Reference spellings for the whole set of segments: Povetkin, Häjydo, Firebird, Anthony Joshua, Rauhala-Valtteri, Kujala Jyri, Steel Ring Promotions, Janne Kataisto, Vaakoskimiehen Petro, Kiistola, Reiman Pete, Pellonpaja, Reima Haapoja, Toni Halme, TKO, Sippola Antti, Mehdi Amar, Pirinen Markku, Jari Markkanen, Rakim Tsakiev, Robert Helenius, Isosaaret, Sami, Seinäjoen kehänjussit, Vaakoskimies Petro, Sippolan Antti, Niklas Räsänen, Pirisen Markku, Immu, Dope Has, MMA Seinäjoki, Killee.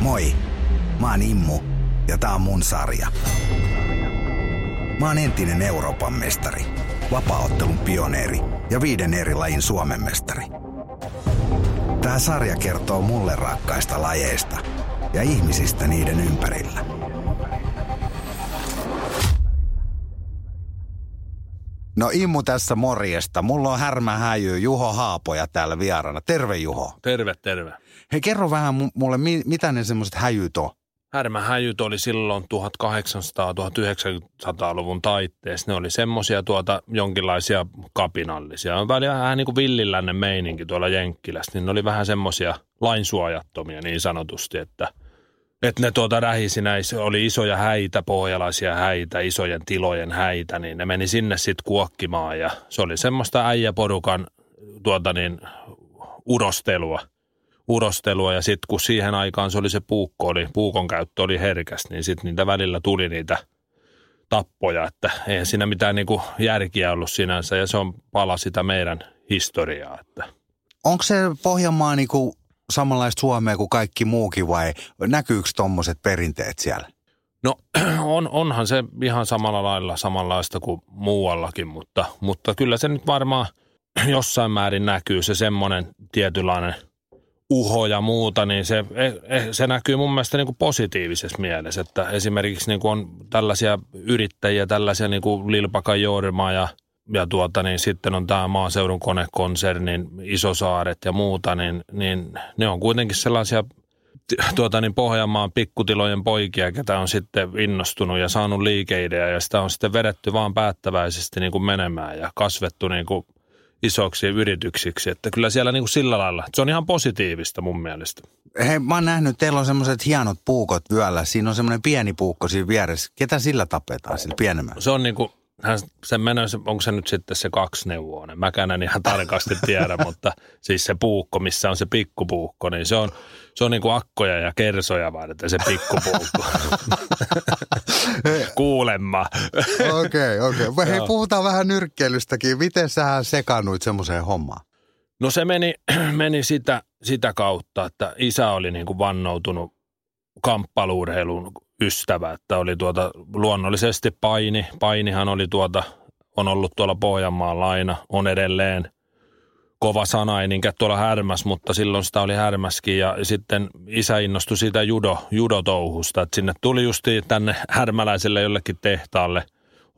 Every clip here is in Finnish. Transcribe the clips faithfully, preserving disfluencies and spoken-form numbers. Moi, mä oon Immu ja tää on mun sarja. Mä oon entinen Euroopan mestari, vapaaottelun pioneeri ja viiden eri lajin Suomen mestari. Tää sarja kertoo mulle rakkaista lajeista ja ihmisistä niiden ympärillä. No Immu tässä morjesta. Mulla on härmä häjy Juho Haapoja täällä vieraana. Terve Juho. Terve, terve. Hei kerro vähän mulle, mitä ne semmoiset häjyt on? Härmä häjyt oli silloin tuhatkahdeksansataa-tuhatyhdeksänsataaluvun taitteessa. Ne oli semmoisia tuota jonkinlaisia kapinallisia. On vähän niin kuin villillännen meininki tuolla Jenkkilässä. Niin ne oli vähän semmoisia lainsuojattomia niin sanotusti, että... Että ne tuota rähisi näissä, oli isoja häitä, pohjalaisia häitä, isojen tilojen häitä, niin ne meni sinne sitten kuokkimaan ja se oli semmoista äijäporukan tuota niin urostelua, urostelua ja sitten kun siihen aikaan se oli se puukko, oli, puukon käyttö oli herkäs, niin sitten niitä välillä tuli niitä tappoja, että eihän siinä mitään niinku järkiä ollut sinänsä ja se on pala sitä meidän historiaa. Että. Onko se Pohjanmaa niinku... samanlaista Suomea kuin kaikki muukin vai näkyykö tommoset perinteet siellä? No on, onhan se ihan samalla lailla samanlaista kuin muuallakin, mutta, mutta kyllä se nyt varmaan jossain määrin näkyy se semmoinen tietynlainen uho ja muuta, niin se, se näkyy mun mielestä niin kuin positiivisessa mielessä, että esimerkiksi niin kuin on tällaisia yrittäjiä, tällaisia niin kuin Lilpa Kajorma ja Ja tuota, niin sitten on tämä maaseudun konekonsernin Isosaaret ja muuta, niin, niin ne on kuitenkin sellaisia tuota, niin Pohjanmaan pikkutilojen poikia, ketä on sitten innostunut ja saanut liikeideä ja sitä on sitten vedetty vaan päättäväisesti niin kuin menemään ja kasvettu niin kuin isoksi yrityksiksi. Että kyllä siellä niin kuin sillä lailla, se on ihan positiivista mun mielestä. Hei, mä oon nähnyt, teillä on semmoiset hienot puukot vyöllä, siinä on semmoinen pieni puukko siinä vieressä. Ketä sillä tapetaan sillä pienemmällä? Se on niin kuin... Hän, sen menee, onko se nyt sitten se kaksineuvoinen? Mäkään en ihan tarkasti tiedä, mutta siis se puukko, missä on se pikkupuukko, niin se on, se on niin kuin akkoja ja kersoja varten se pikkupuukko. Kuulemma. Okei, okei. Okay, okay. Hei, puhutaan vähän nyrkkeilystäkin. Miten sä sekaannuit semmoiseen hommaan? No se meni, meni sitä, sitä kautta, että isä oli niin kuin vannoutunut kamppailu-urheiluun ystävä, että oli tuota, luonnollisesti paini, painihan oli tuota, on ollut tuolla Pohjanmaalla aina, on edelleen kova sana, ei niinkään tuolla härmäs, mutta silloin sitä oli härmäskin ja sitten isä innostui siitä judo, judotouhusta, että sinne tuli justiin tänne härmäläiselle jollekin tehtaalle,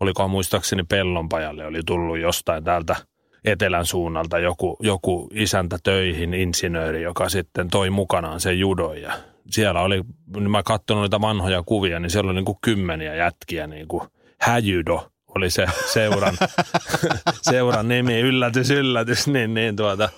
olikohan muistaakseni Pellonpajalle, oli tullut jostain täältä etelän suunnalta joku, joku isäntä töihin, insinööri, joka sitten toi mukanaan sen judon ja siellä oli, mä katsonut niitä vanhoja kuvia, niin siellä oli niin kuin kymmeniä jätkiä, niin kuin Häjydo oli se seuran, seuran nimi, yllätys, yllätys, niin, niin tuota.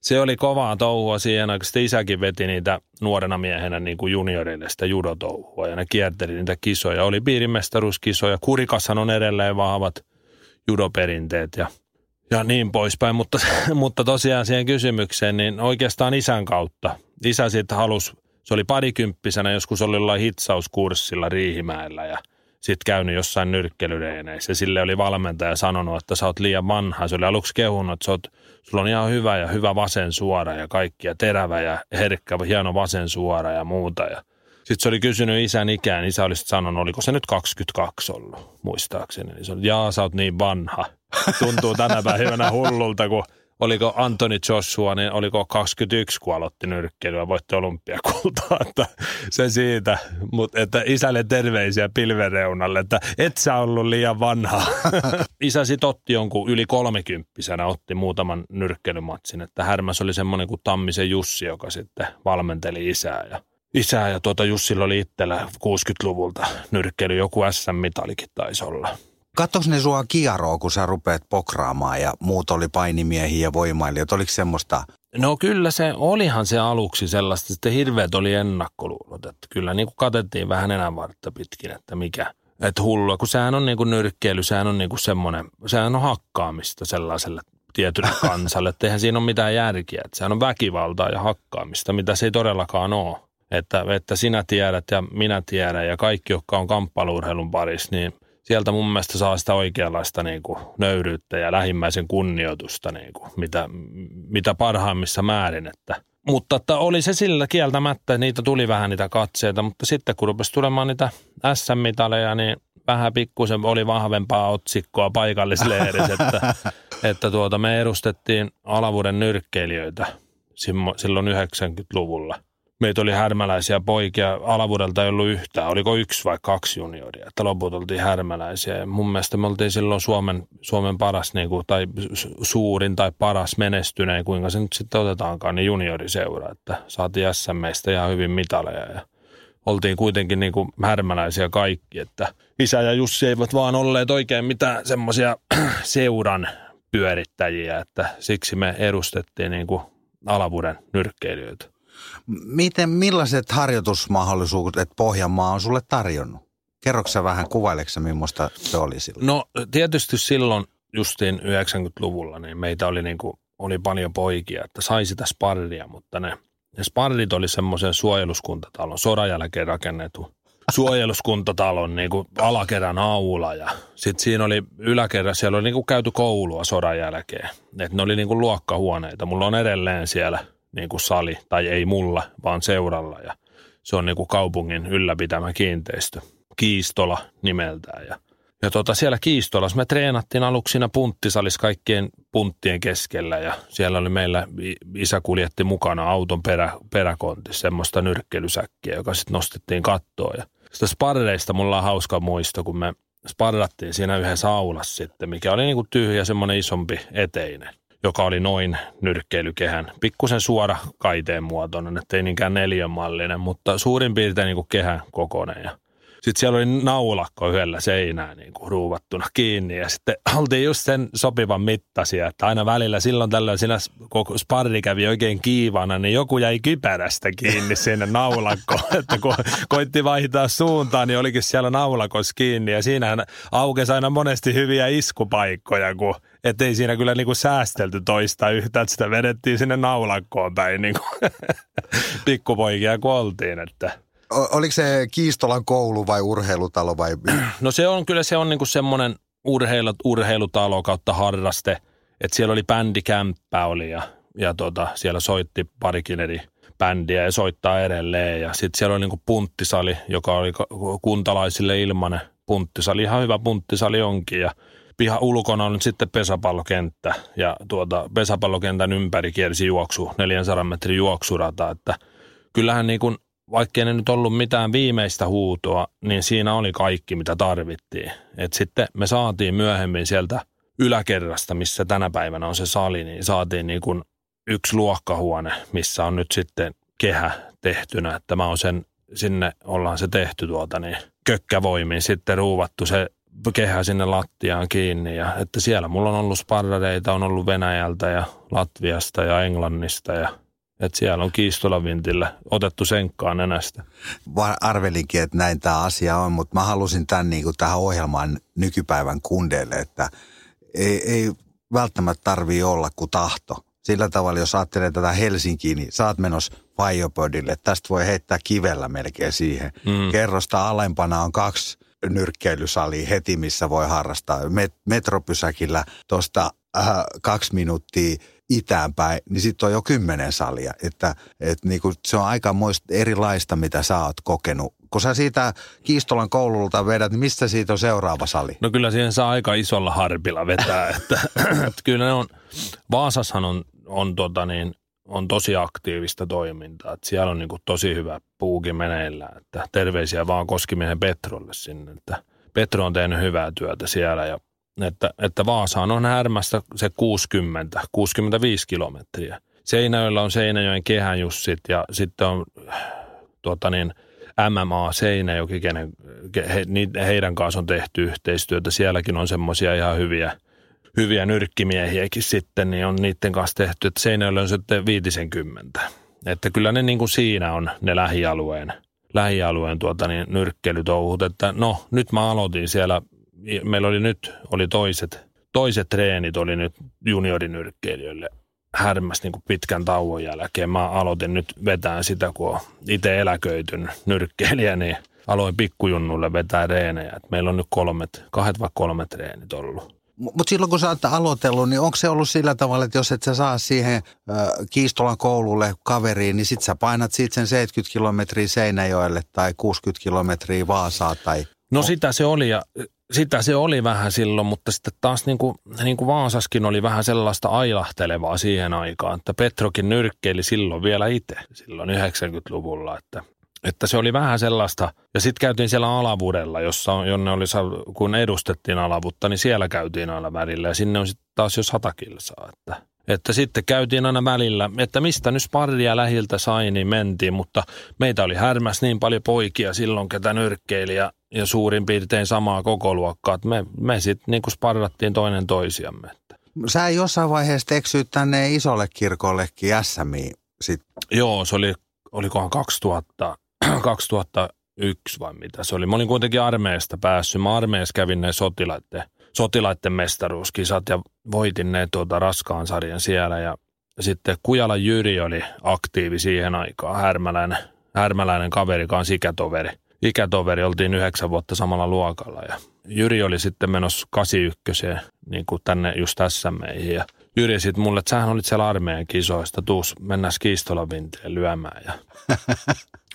Se oli kovaa touhua siihen, kun sitten isäkin veti niitä nuorena miehenä niin kuin juniorille sitä judotouhua ja ne kierteli niitä kisoja. Oli piirimestaruuskisoja, Kurikassahan on edelleen vahvat judoperinteet ja Ja niin poispäin, mutta, mutta tosiaan siihen kysymykseen, niin oikeastaan isän kautta. Isä sitten halusi, se oli parikymppisenä, joskus oli jollain hitsauskurssilla Riihimäellä ja sitten käynyt jossain nyrkkelyreineissä. Sille oli valmentaja sanonut, että sä oot liian vanha. Se oli aluksi kehunut, että sä oot, sulla on ihan hyvä ja hyvä vasen suora ja kaikki ja terävä ja herkkä, hieno vasen suora ja muuta. Ja sitten se oli kysynyt isän ikään, isä olisi sanonut, oliko se nyt kaksikymmentäkaksi ollut, muistaakseni. Niin se oli, jaa sä oot niin vanha. Tuntuu tänä päivänä hullulta, kun oliko Anthony Joshua, niin oliko kaksikymmentäyksi, kun aloitti nyrkkeilyä, voitti olympiakultaa, että se siitä, mutta että isälle terveisiä pilvereunalle, että et sä ollut liian vanha. Isä sit otti jonkun yli kolmekymppisenä, otti muutaman nyrkkeilymatsin, että Härmäs oli semmoinen kuin Tammisen Jussi, joka sitten valmenteli isää ja Isä ja tuota Jussilla oli itsellä kuusikymmentäluvulta nyrkkeily, joku äs äm-mitalikin taisi olla. Katsoiko ne sua kiaroa, kun sä rupeat pokraamaan ja muut oli painimiehiä ja voimailijat, oliko semmoista? No kyllä se, olihan se aluksi sellaista, sitten hirveät oli ennakkoluulot, että kyllä niin kuin katettiin vähän enävartta pitkin, että mikä, että hullua, kun sehän on niin kuin nyrkkeily, sehän on niin kuin semmoinen, sehän on hakkaamista sellaiselle tietylle kansalle, että eihän siinä ole mitään järkiä, että sehän on väkivaltaa ja hakkaamista, mitä se ei todellakaan ole. Että, että sinä tiedät ja minä tiedän ja kaikki, jotka on kamppailu-urheilun parissa, niin sieltä mun mielestä saa sitä oikeanlaista niin kuin nöyryyttä ja lähimmäisen kunnioitusta, niin kuin, mitä, mitä parhaimmissa määrin. Että Mutta että oli se sillä kieltämättä, niitä tuli vähän niitä katseita, mutta sitten kun rupesi tulemaan niitä äs äm-mitaleja, niin vähän pikkusen oli vahvempaa otsikkoa paikallisleirissä, että, että tuota, me edustettiin alavuuden nyrkkeilijöitä silloin yhdeksänkymmentäluvulla. Meitä oli härmäläisiä poikia, alavuudelta ei ollut yhtään, oliko yksi vai kaksi junioria, että loput oltiin härmäläisiä. Ja mun mielestä me oltiin silloin Suomen, Suomen paras niin kuin, tai suurin tai paras menestyneen, kuinka se nyt sitten otetaankaan, niin junioriseura, että saatiin äs äm-meistä ihan hyvin mitaleja ja oltiin kuitenkin niin kuin härmäläisiä kaikki, että isä ja Jussi eivät vaan olleet oikein mitään semmoisia seuran pyörittäjiä, että siksi me edustettiin niin kuin alavuuden nyrkkeilijöitä. Miten, millaiset harjoitusmahdollisuudet Pohjanmaa on sulle tarjonnut? Kerroksä vähän, kuvaileksä, millaista se oli silloin? No tietysti silloin justiin yhdeksänkymmentäluvulla niin meitä oli, niin kuin, oli paljon poikia, että sai sitä sparria, mutta ne, ne sparrit oli semmoisen suojeluskuntatalon, sodan jälkeen rakennetun suojeluskuntatalon niin kuin alakerran aula ja sitten siinä oli yläkerran, siellä oli niin kuin käyty koulua sodan jälkeen. Et ne oli niin kuin luokkahuoneita, mulla on edelleen siellä niin kuin sali, tai ei mulla, vaan seuralla. Ja se on niin kuin kaupungin ylläpitämä kiinteistö, Kiistola nimeltään. Ja, ja tota, siellä Kiistolassa me treenattiin aluksi siinä punttisalissa kaikkien punttien keskellä. Ja siellä oli meillä, isä kuljetti mukana auton perä, peräkontissa semmoista nyrkkeilysäkkiä, joka sitten nostettiin kattoon. Ja sitä sparreista mulla on hauska muisto, kun me sparrattiin siinä yhdessä aulassa sitten, mikä oli niin kuin tyhjä, semmoinen isompi eteinen, joka oli noin nyrkkeilykehän, pikkusen suora kaiteen muotoinen, ettei niinkään neliönmallinen, mutta suurin piirtein niin kuin kehän kokoinen. Sitten siellä oli naulakko yhdellä seinään niin kuin ruuvattuna kiinni ja sitten oltiin just sen sopivan mittaisia, että aina välillä silloin tällöin siinä sparri kävi oikein kiivana, niin joku jäi kypärästä kiinni sinne naulakkoon, että kun koitti vaihtaa suuntaan, niin olikin siellä naulakossa kiinni ja siinähän aukesi aina monesti hyviä iskupaikkoja, kun että ei siinä kyllä niinku säästelty toista yhtään, että sitä vedettiin sinne naulakkoon päin niinku pikkupoikia kun oltiin. Että. O- oliko se Kiistolan koulu vai urheilutalo? Vai? No se on kyllä se on niinku semmoinen urheilut, urheilutalo kautta harraste, että siellä oli bändikämppä oli ja, ja tota, siellä soitti parikin eri bändiä ja soittaa edelleen. Ja sitten siellä oli niinku punttisali, joka oli kuntalaisille ilmainen punttisali, ihan hyvä punttisali onkin ja piha ulkona on nyt sitten pesäpallokenttä ja tuota, pesäpallokentän ympäri kiersi juoksu, neljänsadan metrin juoksurata, että kyllähän niin kuin, vaikkei ne nyt ollut mitään viimeistä huutoa, niin siinä oli kaikki mitä tarvittiin. Et sitten me saatiin myöhemmin sieltä yläkerrasta, missä tänä päivänä on se sali, niin saatiin niin kuin yksi luokkahuone, missä on nyt sitten kehä tehtynä, että mä oon sen, sinne ollaan se tehty tuota niin kökkävoimiin sitten ruuvattu se kehä sinne lattiaan kiinni ja että siellä mulla on ollut sparradeita, on ollut Venäjältä ja Latviasta ja Englannista ja että siellä on Kiistolan vintillä otettu senkkaan nenästä. Arvelinkin, että näin tämä asia on, mutta mä halusin tämän niin kuin tähän ohjelmaan nykypäivän kundeille, että ei, ei välttämättä tarvitse olla kuin tahto. Sillä tavalla, jos ajattelee tätä Helsinkiin, niin sä oot menossa Firebirdille. Tästä voi heittää kivellä melkein siihen. Mm. Kerrosta alempana on kaksi nyrkkeilysali heti, missä voi harrastaa. Met- metropysäkillä tuosta äh, kaksi minuuttia itäänpäin, niin sitten on jo kymmenen salia. Että, et niinku, se on aika moista erilaista, mitä sä oot kokenut. Kun sä siitä Kiistolan koululta vedät, niin mistä siitä on seuraava sali? No kyllä siihen saa aika isolla harpilla vetää. että, että kyllä ne on, Vaasashan on, on, tota niin, on tosi aktiivista toimintaa. Että siellä on niinku tosi hyvä puuki meneillään, että terveisiä vaan Vaakoskimiehen Petrolle sinne, että Petro on tehnyt hyvää työtä siellä ja että, että Vaasaan on härmästä se kuusikymmentä kuusikymmentäviisi kilometriä. Seinäjoella on Seinäjoen kehänjussit ja sitten on tuota niin, M M A Seinäjoki, kenen, he, heidän kanssa on tehty yhteistyötä. Sielläkin on semmoisia ihan hyviä, hyviä nyrkkimiehiäkin sitten, niin on niiden kanssa tehty, että Seinäjoella on sitten viisikymmentä. Että kyllä ne niin kuin siinä on ne lähialueen, lähialueen tuota niin nyrkkeilytouhut, että no nyt mä aloitin siellä, meillä oli nyt, oli toiset, toiset treenit oli nyt juniorinyrkkeilijöille härmäs niin kuin pitkän tauon jälkeen. Mä aloitin nyt vetään sitä, kun on itse eläköitynyt nyrkkeilijä, niin aloin pikkujunnulle vetää treenejä. Et meillä on nyt kolmet, kahdet vai kolme treenit ollut. Mutta silloin kun sä oot aloitellut, niin onko se ollut sillä tavalla, että jos et sä saa siihen ö, Kiistolan koululle kaveriin, niin sit sä painat siitä sen seitsemänkymmentä kilometriä Seinäjoelle tai kuusikymmentä kilometriä Vaasaa tai... No on. sitä se oli ja sitä se oli vähän silloin, mutta sitten taas niin kuin, niin kuin Vaasaskin oli vähän sellaista ailahtelevaa siihen aikaan, että Petrokin nyrkkeili silloin vielä itse, silloin yhdeksänkymmentäluvulla, että... Että se oli vähän sellaista, ja sitten käytiin siellä Alavudella, jossa, jonne oli, kun edustettiin Alavutta, niin siellä käytiin aina välillä, ja sinne on sitten taas jo sata kilsaa. Että, että sitten käytiin aina välillä, että mistä nyt sparria lähiltä sai, niin mentiin, mutta meitä oli härmäs niin paljon poikia silloin, ketä nyrkkeili, ja, ja suurin piirtein samaa kokoluokkaa, että me, me sitten niin kuin sparrattiin toinen toisiamme. Että. Sä jossain vaiheessa eksyit tänne isolle kirkollekin S M:iin sitten. Joo, se oli, olikohan kaksituhatta. kaksituhattayksi vai mitä se oli. Mä olin kuitenkin armeijasta päässyt. Mä armeijassa kävin ne sotilaiden, sotilaiden mestaruuskisat ja voitin ne tuota raskaan sarjan siellä. Ja sitten Kujalan Jyri oli aktiivi siihen aikaan. Härmäläinen, härmäläinen kaveri, kanssa ikätoveri. Ikätoveri, oltiin yhdeksän vuotta samalla luokalla. Ja Jyri oli sitten menossa kahdeksankymmentäyksi niin kuin tänne just tässä meihin. Ja Jyri sitten mulle, että sähän olit siellä armeijan kisoista. Tuus, mennään Kiistolan vinteen lyömään ja...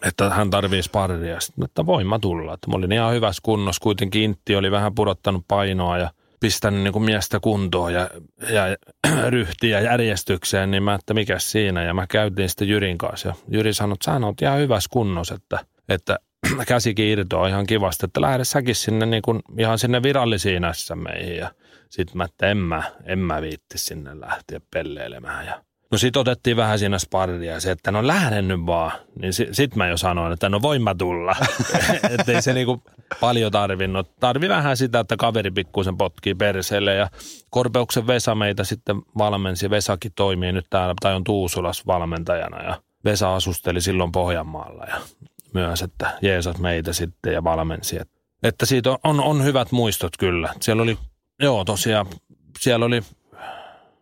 että hän tarvii sparria. Sitten, että voin mä tulla. Että mä olin ihan hyvässä kunnossa. Kuitenkin Intti oli vähän pudottanut painoa ja pistänyt niin kuin miestä kuntoon ja, ja ryhtiä järjestykseen. Niin mä, että mikä siinä. Ja mä käytiin sitten Jyrin kanssa. Ja Jyri sanoi, että sä oot ihan hyvässä kunnossa. Että, että käsikin irtoaa ihan kivasti. Että lähde säkin sinne niin kuin, ihan sinne virallisiin S M:ihin. Ja sit mä, että en mä, en mä viitti sinne lähteä pelleilemään ja... No sit otettiin vähän siinä sparria se, että no lähden nyt vaan. Niin sit, sit mä jo sanoin, että no voin mä tulla. Että ei se niinku paljon tarvinnut. Tarvi vähän sitä, että kaveri pikkuisen potkii perseelle. Ja Korpeuksen Vesa meitä sitten valmensi. Vesakin toimii nyt täällä, tai on Tuusulas valmentajana. Ja Vesa asusteli silloin Pohjanmaalla ja myös, että jeesas meitä sitten ja valmensi. Et, että siitä on, on, on hyvät muistot kyllä. Siellä oli, joo tosiaan, siellä oli...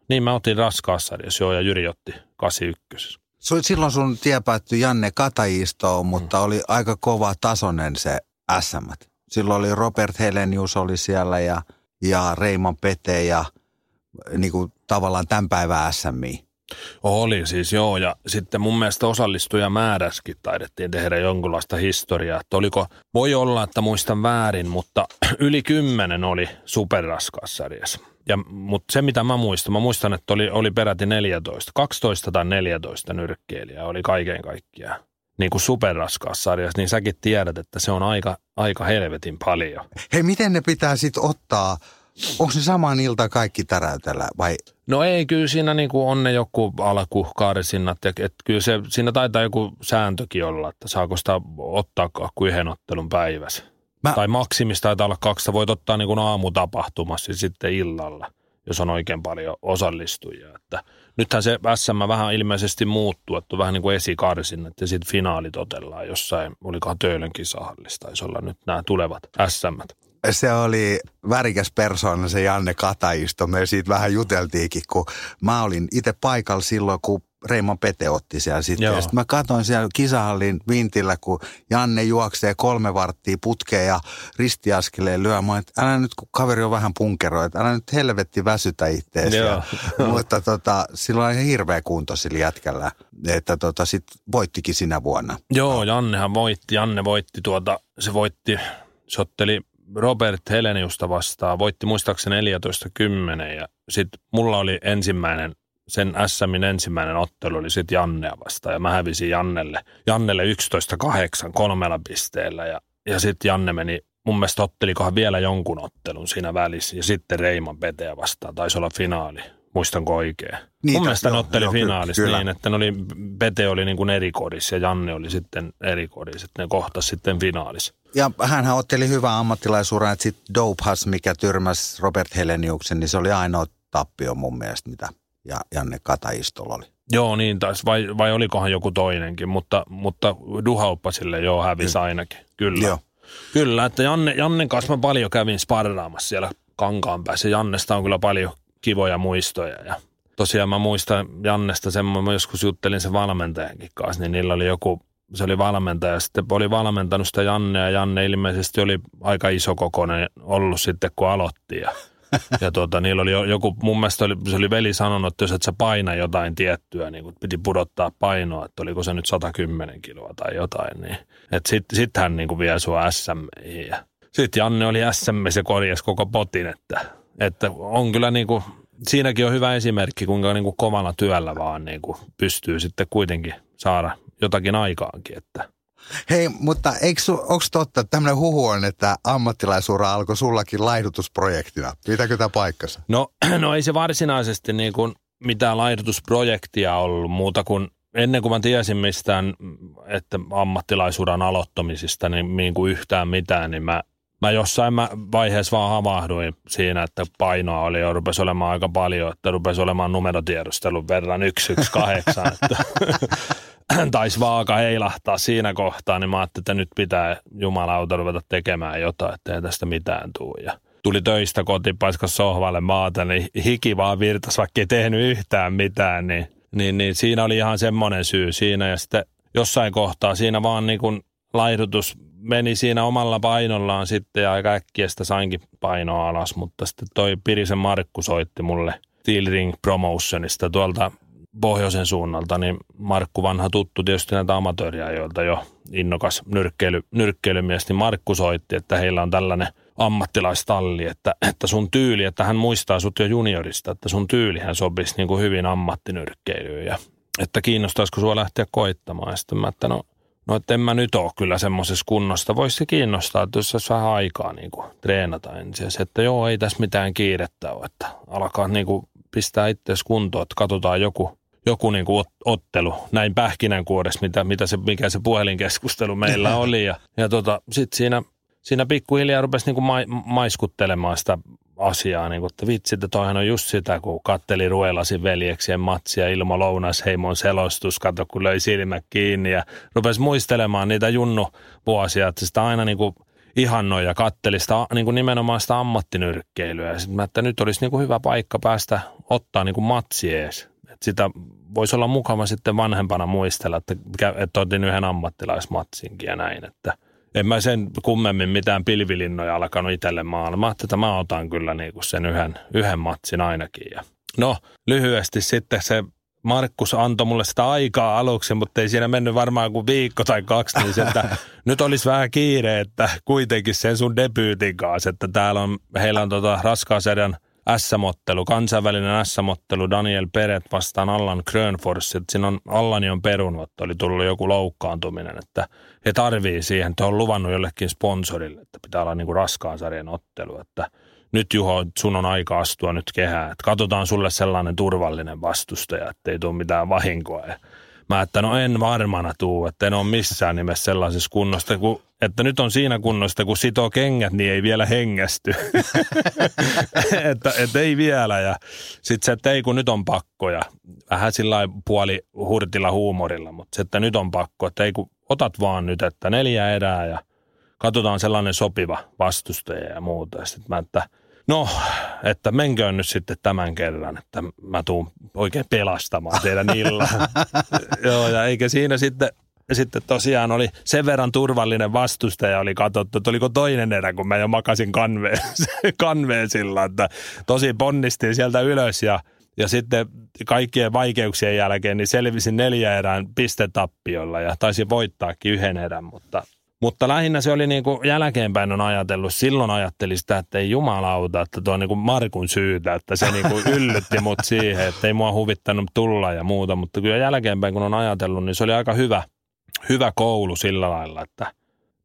Niin, mä otin raskaassarjassa, joo, ja Jyri otti kahdeksankymmentäyksi. Silloin sun tie päättyi Janne Kataistoon, mutta mm. oli aika kova tasoinen se S M:t. Silloin oli Robert Helenius oli siellä ja, ja Reiman Pete ja niin kuin, tavallaan tämän päivän S M:iä. Oli siis, joo, ja sitten mun mielestä osallistujamääräskin taidettiin tehdä jonkunlaista historiaa. Että oliko, voi olla, että muistan väärin, mutta yli kymmenen oli superraskaassarjassa. Ja, mutta se, mitä mä muistan, mä muistan, että oli, oli peräti neljätoista, kaksitoista tai neljätoista nyrkkeilijää oli kaiken kaikkiaan. Niin kuin superraskaassa sarjassa, niin säkin tiedät, että se on aika, aika helvetin paljon. Hei, miten ne pitää sitten ottaa? Onko ne samaan iltaan kaikki täräytellä vai? No ei, kyllä siinä niin kuin on ne joku alkukarsinnat. Että kyllä se, siinä taitaa joku sääntökin olla, että saako sitä ottaa kuin yhden ottelun päivässä. Mä... Tai maksimista taitaa olla kaksi. Sä voit ottaa niin kuin aamutapahtumassa ja sitten illalla, jos on oikein paljon osallistujia. Että nythän se S M vähän ilmeisesti muuttuu, että on vähän niin kuin esikarsinnat ja sitten finaalit otellaan jossain. Olikohan Töölön kisahallissa, taisi olla nyt nämä tulevat S M:t. Se oli värikäs persoona se Janne Kataisto. Me siitä vähän juteltiinkin, kun mä olin itse paikalla silloin, kun Reiman Pete otti siellä sitten. Ja sitten mä katsoin siellä kisahallin vintillä, kun Janne juoksee kolme varttia putkeen ja ristiaskeleen lyö. Mä olin, että älä nyt, kun kaveri on vähän punkeroi, että älä nyt helvetti väsytä itteesi. Mutta tota, sillä oli hirveä kunto sillä jätkällä, että tota, sitten voittikin sinä vuonna. Joo, Jannehan voitti. Janne voitti tuota, se voitti, se otteli Robert Heleniusta vastaan, voitti muistaakseni neljätoista kymmenen ja sitten mulla oli ensimmäinen, sen S M:n ensimmäinen ottelu oli sitten Jannea vastaan ja mä hävisin Jannelle, Jannelle yksitoista kahdeksan kolmella pisteellä ja, ja sitten Janne meni, mun mielestä ottelikohan vielä jonkun ottelun siinä välissä ja sitten Reiman Peteä vastaan, taisi olla finaali, muistanko oikein. Niitä, mun mielestä joo, ne otteli finaalissa niin, että ne oli, Pete oli niin kuin eri kodissa ja Janne oli sitten eri kodissa, että ne kohtasi sitten finaalissa. Ja hänhän otteli hyvää ammattilaisuuraa, että sitten Dope Has, mikä tyrmäsi Robert Heleniuksen, niin se oli ainoa tappio mun mielestä, mitä Janne Kataistolla oli. Joo, niin taisi, vai, vai olikohan joku toinenkin, mutta, mutta Duhauppa sille joo hävisi ainakin, kyllä. Joo. Kyllä, että Janne, Jannen kanssa mä paljon kävin sparraamassa siellä Kankaan päässä. Jannesta on kyllä paljon kivoja muistoja ja tosiaan mä muistan Jannesta semmoinen, mä joskus juttelin sen valmentajankin kanssa, niin niillä oli joku... Se oli valmentaja. Sitten oli valmentanut sitä Jannea. Janne ilmeisesti oli aika isokokoinen ollut sitten, kun aloitti. Ja ja tuota, niillä oli joku, mun mielestä oli, se oli veli sanonut, että jos et sä paina jotain tiettyä, niin kun piti pudottaa painoa, että oliko se nyt sata kymmenen kiloa tai jotain, niin että sit, sit hän niin kuin vie sua S M I. Sitten Janne oli S M I, se korjasi koko potin, että, että on kyllä niin kuin, siinäkin on hyvä esimerkki, kuinka niin kuin kovalla työllä vaan niin kuin pystyy sitten kuitenkin saada jotakin aikaankin, että hei, mutta onko totta, että tämmöinen huhu on, että ammattilaisura alkoi sullakin laihdutusprojektina? Pitääkö tämä paikkansa? No, no ei se varsinaisesti niin kuin mitään laihdutusprojektia ollut muuta kuin ennen kuin mä tiesin mistään, että ammattilaisuran aloittamisista niin, niin kuin yhtään mitään, niin mä, mä jossain mä vaiheessa vaan havahduin siinä, että painoa oli jo rupesi olemaan aika paljon, että rupesi olemaan numerotiedustelun verran yksi yksi kahdeksan, että taisi vaaka heilahtaa siinä kohtaa, niin mä ajattelin, että nyt pitää jumalauta ruveta tekemään jotain, ettei tästä mitään tule. Ja tuli töistä kotiin, paiskas sohvalle maata, niin hiki vaan virtasi, vaikka ei tehnyt yhtään mitään, niin, niin, niin siinä oli ihan semmoinen syy siinä. Ja sitten jossain kohtaa siinä vaan niin kuin laihdutus meni siinä omalla painollaan sitten ja aika äkkiä sitä sainkin painoa alas, mutta sitten toi Pirisen Markku soitti mulle Steel Ring Promotionsista tuolta pohjoisen suunnalta, niin Markku vanha tuttu tietysti näitä amatööriajoilta jo innokas nyrkkeily, nyrkkeilymies, niin Markku soitti, että heillä on tällainen ammattilaistalli, että, että sun tyyli, että hän muistaa sut jo juniorista, että sun tyylihän sopisi niin kuin hyvin ammattinyrkkeilyyn ja että kiinnostaisiko sua lähteä koittamaan. Ja sitten mä, että no, no että en mä nyt ole kyllä semmoisessa kunnossa, voisi se kiinnostaa, että jos saisi vähän aikaa niin kuin treenata ensin. Se, että joo, ei tässä mitään kiirettä ole, että alkaa niin kuin pistää itseäsi kuntoon, että katsotaan joku joku niin kuin ottelu, näin pähkinänkuoressa, mitä, mitä se, mikä se puhelinkeskustelu meillä oli. Ja, ja tota, sitten siinä, siinä pikkuhiljaa rupesi niin kuin ma, maiskuttelemaan sitä asiaa, niin kuin, että vitsi, että toihan on just sitä, kun katteli Ruelasin veljeksien matsia, Ilmo Lounasheimon selostus, kato kun löi silmä kiinni ja rupesi muistelemaan niitä junnuvuosia, että sitä aina niin kuin ihannoi ja katteli sitä, niin kuin nimenomaan sitä ammattinyrkkeilyä. Ja sitten mä, että nyt olisi niin kuin hyvä paikka päästä ottaa niin kuin matsi ees. Sitä voisi olla mukava sitten vanhempana muistella, että, että otin yhden ammattilaismatsinkin ja näin. Että en mä sen kummemmin mitään pilvilinnoja alkanut itselle maailmaa, että mä otan kyllä niin kuin sen yhden, yhden matsin ainakin. Ja no lyhyesti sitten se Markkus antoi mulle sitä aikaa aluksi, mutta ei siinä mennyt varmaan kuin viikko tai kaksi, niin se, että nyt olisi vähän kiire, että kuitenkin sen sun debyytin kanssa, että täällä on, heillä on tota raskaasedän S M-ottelu, kansainvälinen S M-ottelu, Daniel Peret vastaan Allan Grönfors, että siinä on Allani on perunut, oli tullut joku loukkaantuminen, että he tarvii siihen, että he on luvannut jollekin sponsorille, että pitää olla niin kuin raskaan sarjan ottelu, että nyt Juho, sun on aika astua nyt kehään, että katsotaan sulle sellainen turvallinen vastustaja, ettei tule mitään vahinkoa. Ja mä, että no en varmana tuu, että en ole missään nimessä sellaisessa kunnossa, kun että nyt on siinä kunnossa, kun sitoo kengät, niin ei vielä hengästy. että et ei vielä. Ja sitten se, että ei kun nyt on pakko. Ja vähän sillä puoli hurtilla huumorilla, mutta se, että nyt on pakko. Että ei kun otat vaan nyt, että neljä erää ja katsotaan sellainen sopiva vastustaja ja muuta. Ja sitten mä, että no, että menköön nyt sitten tämän kerran, että mä tuun oikein pelastamaan teidän illan. Joo, ja eikä siinä sitten. Ja sitten tosiaan oli sen verran turvallinen vastustaja, oli katsottu, että oliko toinen erä, kun mä jo makasin kanveen, kanveen sillä, että tosi ponnistin sieltä ylös ja, ja sitten kaikkien vaikeuksien jälkeen niin selvisin neljä erään pistetappiolla ja taisin voittaakin yhden erän, mutta, mutta lähinnä se oli niin kuin jälkeenpäin on ajatellut, silloin ajattelin sitä, että ei jumalauta, että tuo on niin kuin Markun syytä, että se niin kuin yllytti mut siihen, että ei mua huvittanut tulla ja muuta, mutta kyllä jälkeenpäin kun on ajatellut, niin se oli aika hyvä. Hyvä koulu sillä lailla, että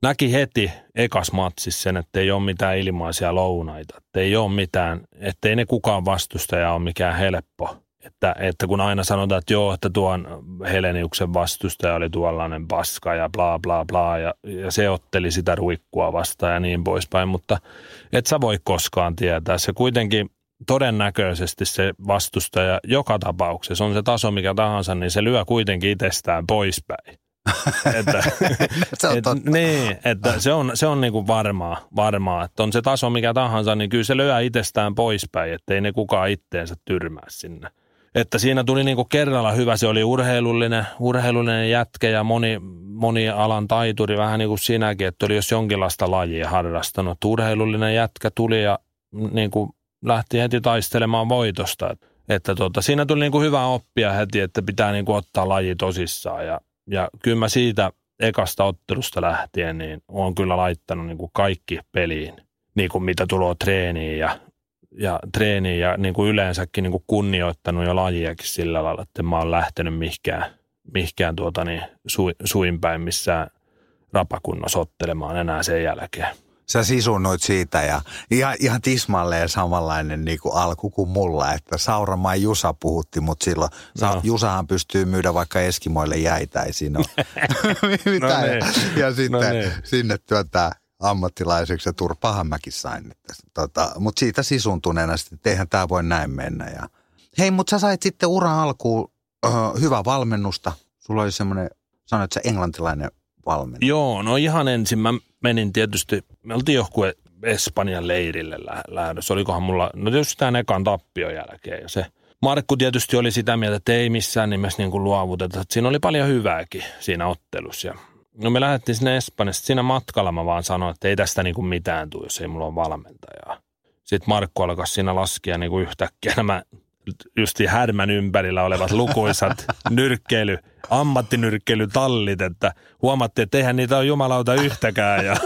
näki heti ekas matsissa sen, että ei ole mitään ilmaisia lounaita, että ei ole mitään, ettei ne kukaan vastustaja ole mikään helppo. Että, että kun aina sanotaan, että joo, että tuon Heleniuksen vastustaja oli tuollainen paska ja bla bla bla ja, ja se otteli sitä ruikkua vastaan ja niin poispäin, mutta et sä voi koskaan tietää. Se kuitenkin todennäköisesti se vastustaja joka tapauksessa, on se taso mikä tahansa, niin se lyö kuitenkin itsestään poispäin. että, se on totta. Et, niin, että se on, se on niinku varmaa, varmaa, että on se taso mikä tahansa, niin kyllä se löö itsestään poispäin, ettei ne kukaan itteensä tyrmää sinne. Että siinä tuli niinku kerralla hyvä, se oli urheilullinen, urheilullinen jätkä ja moni, moni alan taituri, vähän niin kuin sinäkin, että oli jos jonkinlaista lajia harrastanut. Urheilullinen jätkä tuli ja niinku lähti heti taistelemaan voitosta. Että tuota, siinä tuli niinku hyvää oppia heti, että pitää niinku ottaa laji tosissaan. Ja, ja kyllä mä siitä ekasta ottelusta lähtien niin olen kyllä laittanut niinku kaikki peliin, niinku mitä tulee treeniin ja, ja, treeniin ja niinku yleensäkin niinku kunnioittanut jo lajiakin sillä lailla, että mä oon lähtenyt mihkään, mihkään tuota niin su, suinpäin missään rapakunnossa ottelemaan enää sen jälkeen. Sä sisunnoit siitä ja ihan, ihan tismalleen samanlainen niin kuin alku kuin mulla, että Sauramaan Jusa puhutti, mutta silloin no. Jusahan pystyy myydä vaikka Eskimoille jäitä, ei siinä ole mitään. No niin. Ja sitten no niin. Sinne työtää ammattilaiseksi ja turpaahan mäkin sain. Tota, mutta siitä sisuntuneena sitten, että eihän tämä voi näin mennä. Ja... Hei, mutta sä sait sitten uran alkuun öö, hyvää valmennusta. Sulla oli semmoinen, sanoit sä englantilainen valmennus. Joo, no ihan ensin mä menin tietysti, me oltiin johonkin Espanjan leirille lä- lähdössä, olikohan mulla, no tietysti tämän ekan tappion jälkeen. Ja se Markku tietysti oli sitä mieltä, että ei missään nimessä niin kuin luovuteta, että siinä oli paljon hyvääkin siinä ottelussa. Ja, no me lähdettiin sinne Espanjasta, siinä matkalla mä vaan sanoin, että ei tästä niin kuin mitään tule, jos ei mulla ole valmentajaa. Sitten Markku alkoi siinä laskea niin kuin yhtäkkiä nämä justi härmän ympärillä olevat lukuisat nyrkkeily, ammattinyrkkeilytallit, että huomattiin, että eihän niitä ole jumalauta yhtäkään. Ja,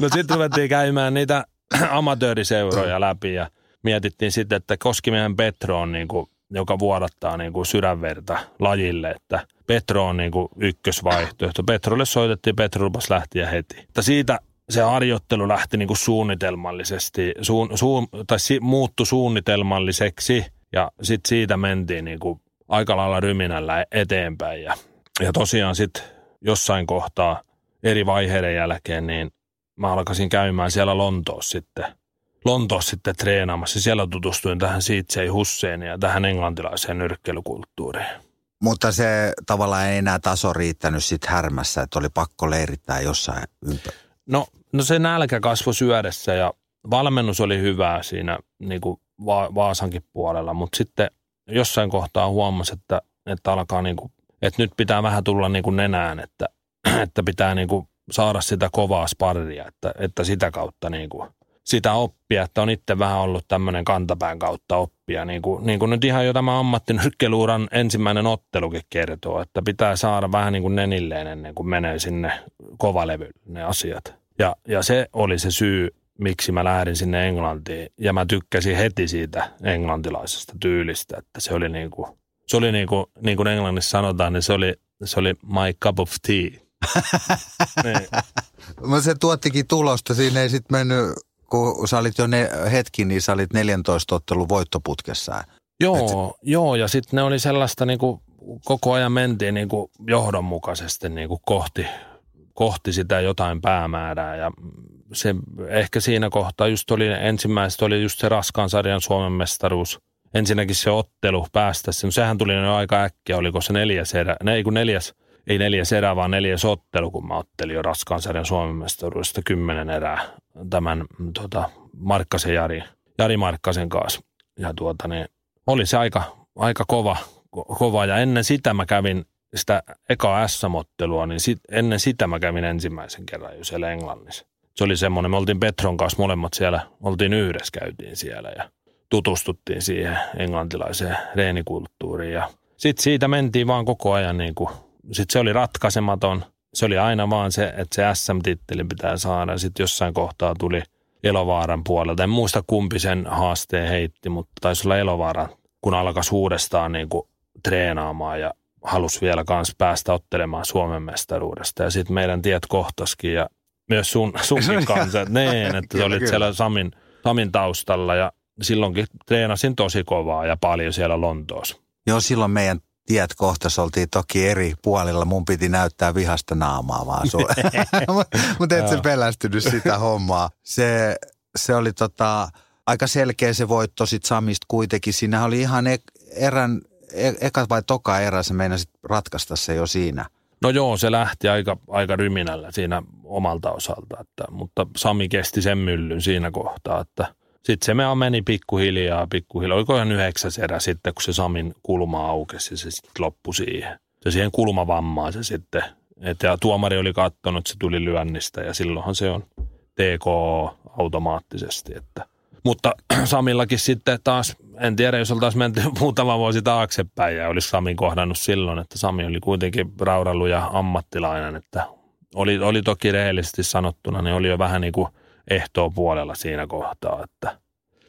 no sitten ruvettiin käymään niitä amatööriseuroja läpi ja mietittiin sitten, että Koskimiehen Petro on niinku, joka vuodattaa niinku sydänverta lajille, että Petro on niinku ykkösvaihtoehto. Petrolle soitettiin, Petro lupas lähtiä heti. Mutta siitä se harjoittelu lähti niinku suunnitelmallisesti, suun, suun, tai si, muuttui suunnitelmalliseksi. Ja sitten siitä mentiin niinku aika lailla ryminällä eteenpäin. Ja, ja tosiaan sitten jossain kohtaa eri vaiheiden jälkeen, niin mä alkaisin käymään siellä Lontoossa sitten, Lontoossa sitten treenaamassa. Siellä tutustuin tähän Siitsei Husseinin ja tähän englantilaiseen nyrkkeilykulttuuriin. Mutta se tavallaan ei enää taso riittänyt sitten härmässä, että oli pakko leirittää jossain ympäri. No, no se nälkä kasvoi syödessä ja valmennus oli hyvää siinä niinku Va- Vaasankin puolella, mutta sitten jossain kohtaa huomasi, että, että, alkaa niinku, että nyt pitää vähän tulla niinku nenään, että, että pitää niinku saada sitä kovaa sparria, että, että sitä kautta niinku, sitä oppia, että on itse vähän ollut tämmöinen kantapään kautta oppia, niin kuin niinku nyt ihan jo tämä ammattinyrkkeilyuran ensimmäinen ottelukin kertoo, että pitää saada vähän niin kuin nenilleen ennen kuin menee sinne kovalevylle ne asiat. Ja, ja se oli se syy, miksi mä lähdin sinne Englantiin, ja mä tykkäsin heti siitä englantilaisesta tyylistä, että se oli niin kuin, se oli niin kuin, niin kuin Englannissa sanotaan, niin se oli, se oli my cup of tea. Niin. Se tuottikin tulosta, siinä ei sitten mennyt, kun sä olit jo ne, hetki, niin sä olit neljätoista ottelun voittoputkessaan. Joo, et... joo ja sitten ne oli sellaista, niin kuin koko ajan mentiin niin kuin johdonmukaisesti niin kuin kohti, kohti sitä jotain päämäärää, ja se ehkä siinä kohtaa just oli, ensimmäistä oli just se raskaan sarjan Suomen mestaruus. Ensinnäkin se ottelu päästä sen. No sehän tuli jo aika äkkiä, oliko se neljäs erä, ei kun neljäs, ei neljäs erä, vaan neljäs ottelu, kun mä ottelin jo raskaan sarjan Suomen mestaruudesta kymmenen erää tämän tota, Markkasen Jari, Jari Markkasen kanssa. Ja tuota niin, oli se aika, aika kova, kova, ja ennen sitä mä kävin sitä ekaa S M-ottelua, niin sit, ennen sitä mä kävin ensimmäisen kerran jo siellä Englannissa. Se oli semmoinen, me oltiin Petron kanssa molemmat siellä, oltiin yhdessä, käytiin siellä ja tutustuttiin siihen englantilaiseen reenikulttuuriin. Ja sitten siitä mentiin vaan koko ajan, niin kuin, sitten se oli ratkaisematon. Se oli aina vaan se, että se S M-titteli pitää saada. Sitten jossain kohtaa tuli Elovaaran puolelta. En muista kumpi sen haasteen heitti, mutta taisi olla Elovaara, kun alkaisi uudestaan niin kuin treenaamaan ja halusi vielä kanssa päästä ottelemaan Suomen mestaruudesta. Ja sitten meidän tiet kohtasikin ja myös sun, sunkin kanssa, niin, että sä olit siellä Samin, Samin taustalla ja silloinkin treenasin tosi kovaa ja paljon siellä Lontoossa. Joo, silloin meidän tiet kohtas oltiin toki eri puolilla, mun piti näyttää vihasta naamaa vaan sulle, mutta et sä pelästynyt sitä hommaa. Se, se oli tota, aika selkeä se voitto sit Samista kuitenkin, siinä oli ihan e- erän, e- eka vai toka erä, sä meinasit ratkaista se jo siinä. No joo, se lähti aika, aika ryminällä siinä omalta osalta, että, mutta Sami kesti sen myllyn siinä kohtaa. Sitten se me meni pikkuhiljaa, pikkuhiljaa. Oliko ihan yhdeksäs erä sitten, kun se Samin kulma aukesi ja se sitten loppui siihen. Se siihen kulmavammaan se sitten. Et, ja tuomari oli katsonut, se tuli lyönnistä ja silloinhan se on T K O automaattisesti. Että. Mutta Samillakin sitten taas, en tiedä, jos oltaisiin menty muutama vuosi taaksepäin ja olisi Samin kohdannut silloin, että Sami oli kuitenkin rauraluja ammattilainen, että oli, oli toki rehellisesti sanottuna, niin oli jo vähän niin kuin ehtoa puolella siinä kohtaa, että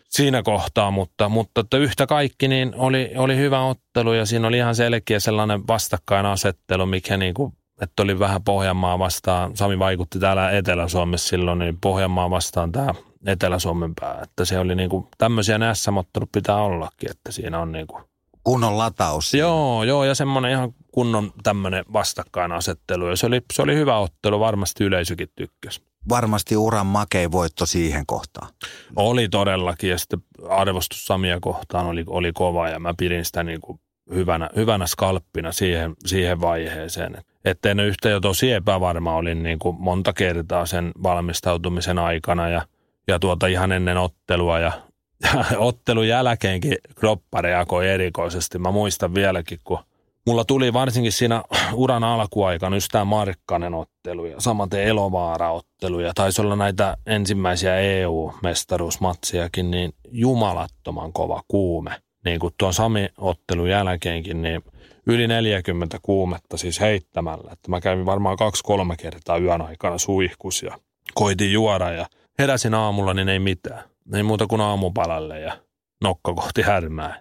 siinä kohtaa, mutta, mutta että yhtä kaikki niin oli, oli hyvä ottelu ja siinä oli ihan selkeä sellainen vastakkainasettelu, mikä niin kuin, että oli vähän Pohjanmaa vastaan, Sami vaikutti täällä Etelä-Suomessa silloin, niin Pohjanmaa vastaan tämä Etelä-Suomen pää, että se oli niin kuin, tämmöisiä ne S M-ottelut pitää ollakin, että siinä on niin kuin kunnon lataus. Joo, joo, ja semmoinen ihan kunnon tämmöinen vastakkainasettelu, ja se oli, se oli hyvä ottelu, varmasti yleisökin tykkäsi. Varmasti uran makein voitto siihen kohtaan. Oli todellakin, ja sitten arvostus Samia kohtaan oli, oli kova, ja mä pidin sitä niin kuin hyvänä, hyvänä skalppina siihen, siihen vaiheeseen. Että en yhtä jo tosi epävarma, olin niin kuin monta kertaa sen valmistautumisen aikana, ja, ja tuota ihan ennen ottelua, ja Ja ottelun jälkeenkin kroppa reagoi erikoisesti. Mä muistan vieläkin, kun mulla tuli varsinkin siinä uran alkuaikana just tämä Markkanen ottelu ja samaten Elovaara ottelu ja taisi olla näitä ensimmäisiä E U-mestaruusmatsiakin, niin jumalattoman kova kuume. Niin kuin tuon Sami ottelun jälkeenkin, niin yli neljäkymmentä kuumetta siis heittämällä. Että mä kävin varmaan kaksi-kolme kertaa yön aikana suihkus ja koitin juoda ja heräsin aamulla, niin ei mitään. Ei muuta kuin aamupalalle ja nokka kohti härmää.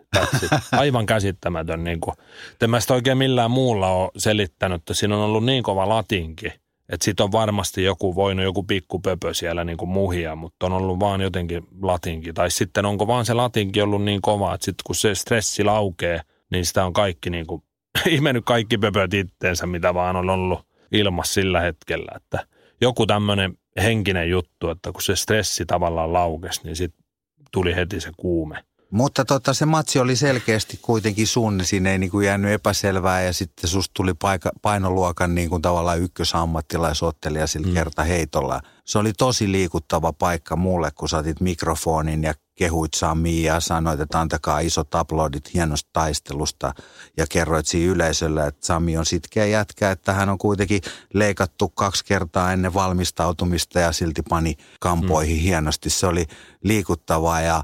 Aivan käsittämätön. Niin kuin. En mä sitä oikein millään muulla ole selittänyt, että siinä on ollut niin kova latinki, että siitä on varmasti joku voinut joku pikkupöpö siellä niin kuin muhia, mutta on ollut vaan jotenkin latinki. Tai sitten onko vaan se latinki ollut niin kova, että sitten kun se stressi laukee, niin sitä on kaikki niin kuin ihmennyt kaikki pöpöt itteensä, mitä vaan on ollut ilmassa sillä hetkellä. Että joku tämmöinen henkinen juttu, että kun se stressi tavallaan laukesi, niin sitten tuli heti se kuume. Mutta tota, se matsi oli selkeästi kuitenkin sun, siinä ei niinku jäänyt epäselvää ja sitten susta tuli paika, painoluokan niinku tavallaan ykkösammattilaisottelija sillä mm. kertaheitolla. Se oli tosi liikuttava paikka mulle, kun saatit mikrofonin ja kehuit Samia ja sanoit, että antakaa isot aplodit hienosta taistelusta ja kerroit siinä yleisölle, että Sami on sitkeä jätkä, että hän on kuitenkin leikattu kaksi kertaa ennen valmistautumista ja silti pani kampoihin mm. hienosti. Se oli liikuttavaa ja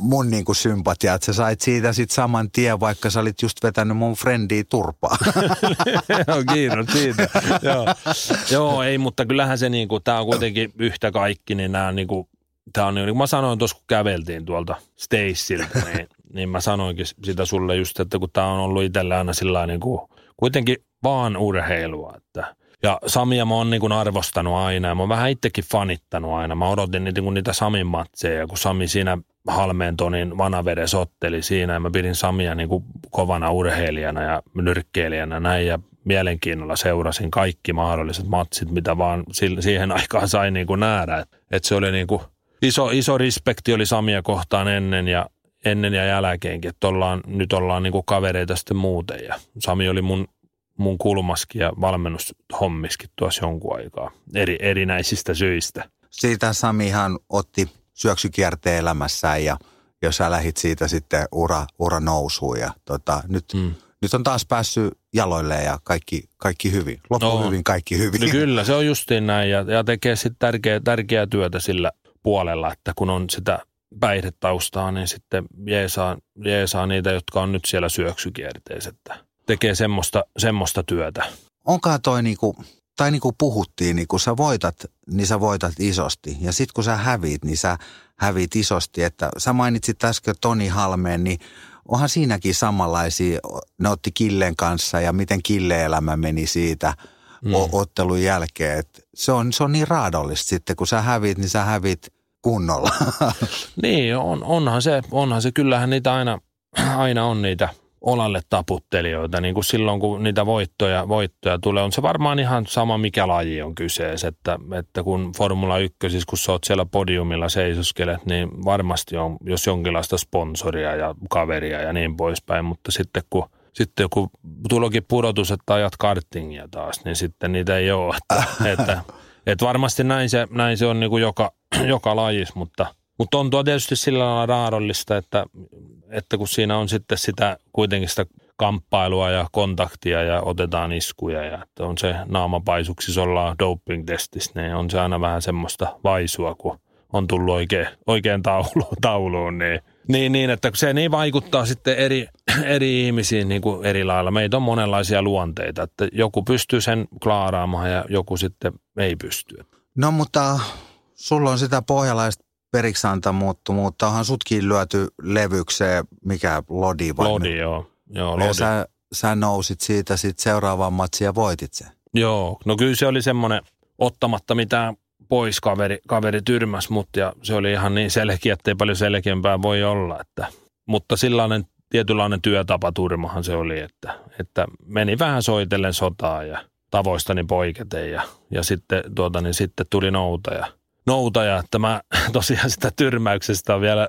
mun niinku sympatia, että sä sait siitä sit saman tien, vaikka sä olit just vetänyt mun frendiä turpaa. Joo, kiitos siitä. Joo. Joo, ei, mutta kyllähän se niinku, tää on kuitenkin yhtä kaikki, niin nää on niinku, tää on niinku, niin mä sanoin tuossa, kun käveltiin tuolta Stacelta, niin, niin mä sanoinkin sitä sulle just, että kun tää on ollut itsellä aina sillä niinku, kuitenkin vaan urheilua, että ja Samia mä oon niin kuin arvostanut aina ja mä oon vähän itsekin fanittanut aina. Mä odotin niitä, kun niitä Samin matseja, kun Sami siinä Halmeen Tonin Vanavedes otteli siinä ja mä pidin Samia niin kuin kovana urheilijana ja nyrkkeilijänä näin ja mielenkiinnolla seurasin kaikki mahdolliset matsit, mitä vaan siihen aikaan sai niin kuin nähdä. Että se oli niin kuin iso, iso respekti oli Samia kohtaan ennen ja ennen ja jälkeenkin, että ollaan, nyt ollaan niin kuin kavereita sitten muuten ja Sami oli mun mun kulmaskin ja valmennushommiskin tuossa jonkun aikaa eri, erinäisistä syistä. Siitä Samihan otti syöksykierteen elämässään ja, ja sä lähit siitä sitten ura, ura nousuun ja tota, nyt, mm. nyt on taas päässyt jaloilleen ja kaikki, kaikki hyvin. Loppu no, hyvin, kaikki hyvin. No kyllä, se on justiin näin ja, ja tekee sitten tärkeä, tärkeää työtä sillä puolella, että kun on sitä päihdetaustaa, niin sitten jeesaa, jeesaa niitä, jotka on nyt siellä syöksykierteessä, että tekee semmoista, semmoista työtä. Onkaan toi niinku, tai niinku puhuttiin, niin kun sä voitat, niin sä voitat isosti. Ja sit kun sä häviit, niin sä häviit isosti. Että sä mainitsit äsken Toni Halmeen, niin onhan siinäkin samanlaisia. Ne otti Killeen kanssa ja miten Kille-elämä meni siitä mm. ottelun jälkeen. Et se on, se on niin raadollista sitten, kun sä häviit, niin sä häviit kunnolla. Niin, on, onhan se, onhan se. Kyllähän niitä aina, aina on niitä olalle taputtelijoita, niin kuin silloin kun niitä voittoja, voittoja tulee. On se varmaan ihan sama, mikä laji on kyseessä, että, että kun Formula yksi, siis kun sä oot siellä podiumilla seisoskelet, niin varmasti on jos jonkinlaista sponsoria ja kaveria ja niin poispäin, mutta sitten kun, sitten kun tulokin pudotus, että ajat kartingia taas, niin sitten niitä ei ole. Että, että, että varmasti näin se, näin se on niin kuin joka, joka lajissa, mutta Mutta on tuo tietysti sillä lailla raadollista, että, että kun siinä on sitten sitä kuitenkin sitä kamppailua ja kontaktia ja otetaan iskuja ja että on se naamapaisuksissa ollaan doping-testissä, niin on se aina vähän semmoista vaisua, kun on tullut oikein, oikein tauluun, tauluun niin, niin, niin, että se niin vaikuttaa sitten eri, eri ihmisiin niin kuin eri lailla. Meitä on monenlaisia luonteita, että joku pystyy sen klaaraamaan ja joku sitten ei pysty. No mutta sulla on sitä pohjalaista periksantamuutta, mutta onhan sutkin lyöty levykseen, mikä Lodi vai? Lodi, joo. joo Lodi. Ja sä, sä nousit siitä sitten seuraavaan matsiin ja voitit sen. Joo, no kyllä se oli semmoinen ottamatta mitään pois kaveri, kaveri tyrmäs mut ja se oli ihan niin selkeä, ettei paljon selkeämpää voi olla. Että, mutta sellainen tietynlainen työtapaturmahan se oli, että, että meni vähän soitellen sotaa ja tavoistani poiketen ja, ja sitten, tuota, niin sitten tuli noutaja. Noutaja, että mä tosiaan sitä tyrmäyksestä on vielä,